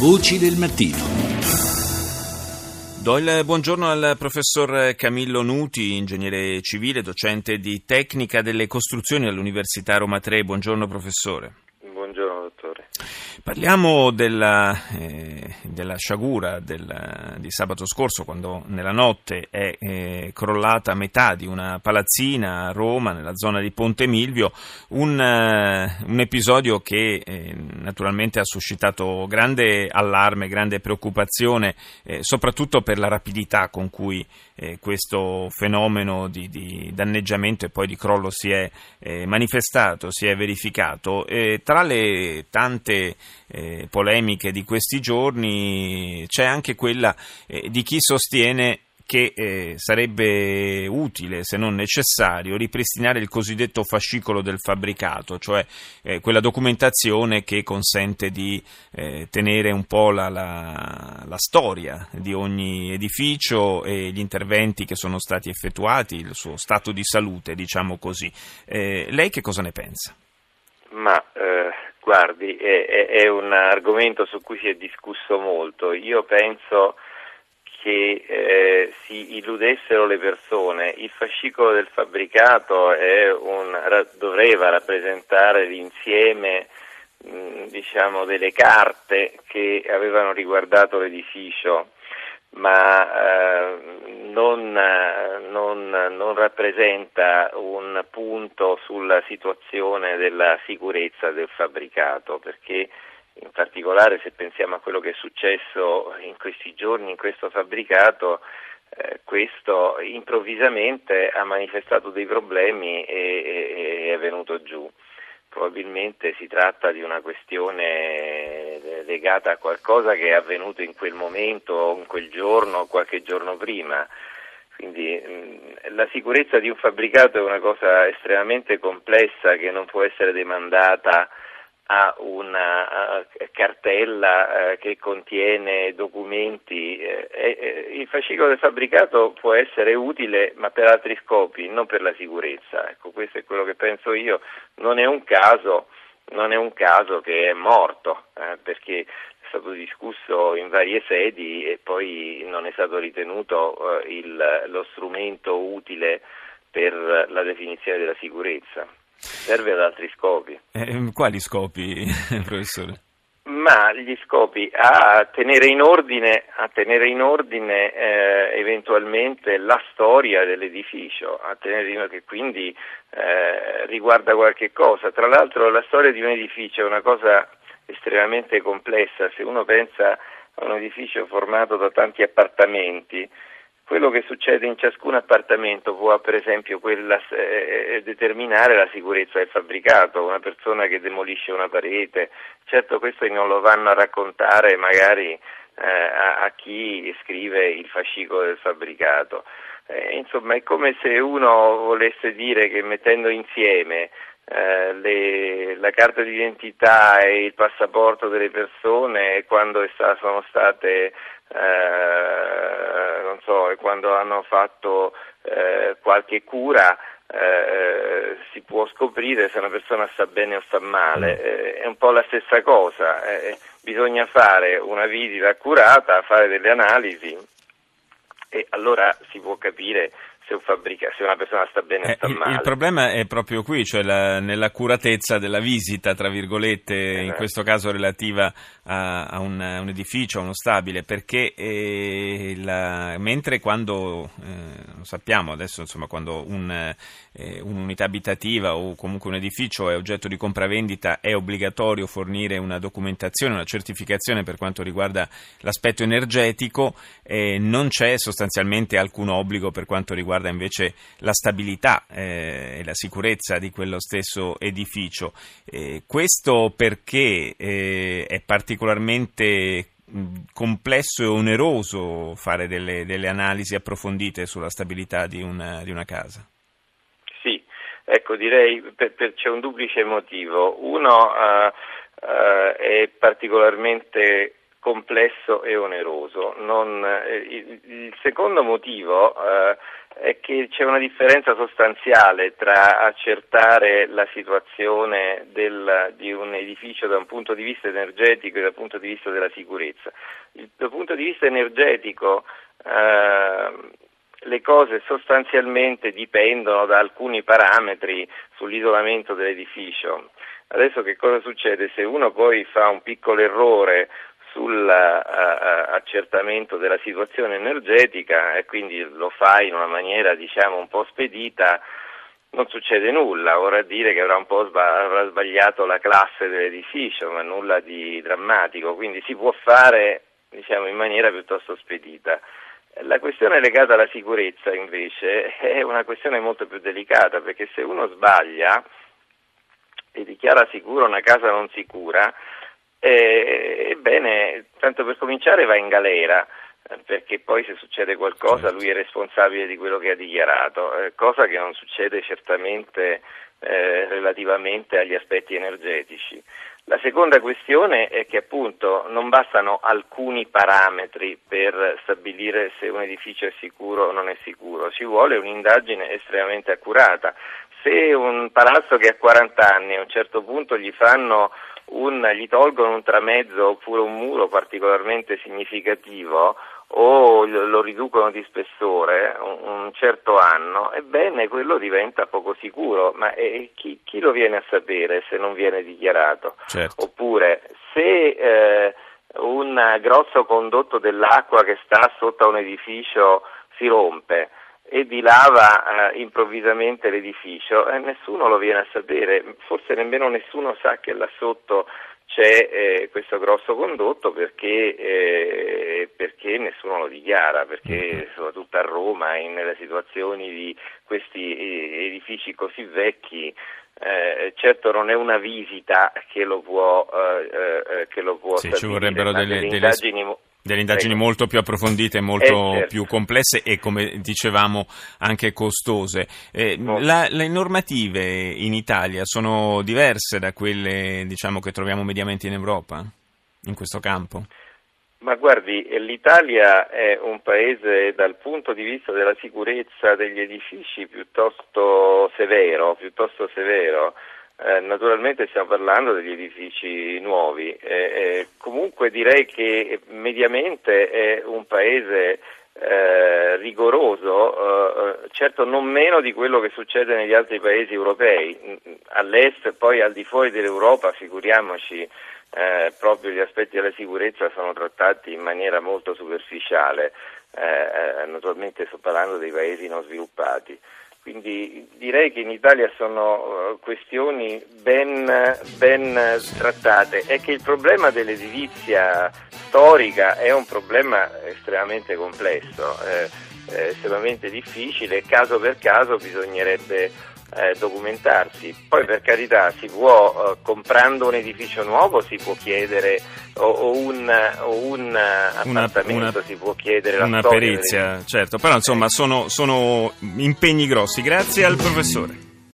Voci del mattino. Do il buongiorno al professor Camillo Nuti, ingegnere civile, docente di tecnica delle costruzioni all'Università Roma 3. Buongiorno professore. Buongiorno dottore. Parliamo della sciagura di sabato scorso, quando nella notte è crollata metà di una palazzina a Roma, nella zona di Ponte Milvio, un episodio che naturalmente ha suscitato grande allarme, grande preoccupazione, soprattutto per la rapidità con cui questo fenomeno di danneggiamento e poi di crollo si è manifestato, si è verificato. Tra le tante polemiche di questi giorni c'è anche quella di chi sostiene che sarebbe utile, se non necessario, ripristinare il cosiddetto fascicolo del fabbricato, cioè quella documentazione che consente di tenere un po' la storia di ogni edificio e gli interventi che sono stati effettuati, il suo stato di salute, diciamo così. Lei che cosa ne pensa? Guardi, è un argomento su cui si è discusso molto. Io penso che si illudessero le persone. Il fascicolo del fabbricato doveva rappresentare l'insieme delle carte che avevano riguardato l'edificio, ma non rappresenta un punto sulla situazione della sicurezza del fabbricato, perché in particolare se pensiamo a quello che è successo in questi giorni in questo fabbricato, questo improvvisamente ha manifestato dei problemi e è venuto giù. Probabilmente si tratta di una questione legata a qualcosa che è avvenuto in quel momento o in quel giorno o qualche giorno prima. Quindi la sicurezza di un fabbricato è una cosa estremamente complessa che non può essere demandata a una cartella che contiene documenti. Il fascicolo del fabbricato può essere utile, ma per altri scopi, non per la sicurezza. Ecco, questo è quello che penso io. Non è un caso che è morto, perché è stato discusso in varie sedi e poi non è stato ritenuto lo strumento utile per la definizione della sicurezza. Serve ad altri scopi. Quali scopi, professore? Ma gli scopi a tenere in ordine eventualmente la storia dell'edificio, a tenere in ordine, che quindi riguarda qualche cosa. Tra l'altro la storia di un edificio è una cosa estremamente complessa. Se uno pensa a un edificio formato da tanti appartamenti, quello che succede in ciascun appartamento può, per esempio, determinare la sicurezza del fabbricato. Una persona che demolisce una parete, certo questo non lo vanno a raccontare magari a chi scrive il fascicolo del fabbricato. Insomma, è come se uno volesse dire che mettendo insieme la carta d'identità e il passaporto delle persone, quando hanno fatto qualche cura, si può scoprire se una persona sta bene o sta male. È un po' la stessa cosa. Bisogna fare una visita accurata, fare delle analisi e allora si può capire se una persona sta bene o sta male. Il problema è proprio qui, cioè nell'accuratezza della visita, tra virgolette, in questo caso relativa a un edificio, a uno stabile, perché mentre quando, lo sappiamo adesso, insomma, quando un'unità abitativa o comunque un edificio è oggetto di compravendita, è obbligatorio fornire una documentazione, una certificazione per quanto riguarda l'aspetto energetico, non c'è sostanzialmente alcun obbligo per quanto riguarda invece la stabilità e la sicurezza di quello stesso edificio. Questo perché è particolarmente complesso e oneroso fare delle analisi approfondite sulla stabilità di una casa. Sì, ecco, direi c'è un duplice motivo. Uno è particolarmente complesso e oneroso. Il secondo motivo è che c'è una differenza sostanziale tra accertare la situazione di un edificio da un punto di vista energetico e dal punto di vista della sicurezza. Dal punto di vista energetico le cose sostanzialmente dipendono da alcuni parametri sull'isolamento dell'edificio. Adesso che cosa succede? Se uno poi fa un piccolo errore sull'accertamento della situazione energetica e quindi lo fa in una maniera un po' spedita, non succede nulla, vorrà dire che avrà sbagliato la classe dell'edificio, ma nulla di drammatico, quindi si può fare in maniera piuttosto spedita. La questione legata alla sicurezza invece è una questione molto più delicata, perché se uno sbaglia e dichiara sicura una casa non sicura, ebbene, tanto per cominciare va in galera, perché poi se succede qualcosa lui è responsabile di quello che ha dichiarato, cosa che non succede certamente relativamente agli aspetti energetici. La seconda questione è che appunto non bastano alcuni parametri per stabilire se un edificio è sicuro o non è sicuro, ci vuole un'indagine estremamente accurata. Se un palazzo che ha 40 anni a un certo punto gli tolgono un tramezzo oppure un muro particolarmente significativo o lo riducono di spessore un certo anno, ebbene quello diventa poco sicuro, ma chi lo viene a sapere se non viene dichiarato? Certo. Oppure se un grosso condotto dell'acqua che sta sotto a un edificio si rompe e dilava improvvisamente l'edificio, nessuno lo viene a sapere, forse nemmeno nessuno sa che là sotto c'è questo grosso condotto perché nessuno lo dichiara, perché soprattutto a Roma nelle situazioni di questi edifici così vecchi certo non è una visita che lo può sì, stabilire, ci vorrebbero delle indagini molto più approfondite, molto più complesse e, come dicevamo, anche costose. Le normative in Italia sono diverse da quelle che troviamo mediamente in Europa in questo campo? Ma guardi, l'Italia è un paese dal punto di vista della sicurezza degli edifici piuttosto severo. Naturalmente stiamo parlando degli edifici nuovi, comunque direi che mediamente è un paese rigoroso, certo non meno di quello che succede negli altri paesi europei, all'est, poi al di fuori dell'Europa figuriamoci, proprio gli aspetti della sicurezza sono trattati in maniera molto superficiale, naturalmente sto parlando dei paesi non sviluppati. Quindi direi che in Italia sono questioni ben trattate. È che il problema dell'edilizia storica è un problema estremamente complesso, estremamente difficile, caso per caso bisognerebbe documentarsi. Poi per carità si può, comprando un edificio nuovo si può chiedere o un appartamento, si può chiedere una perizia, certo, però insomma sono impegni grossi. Grazie al professore.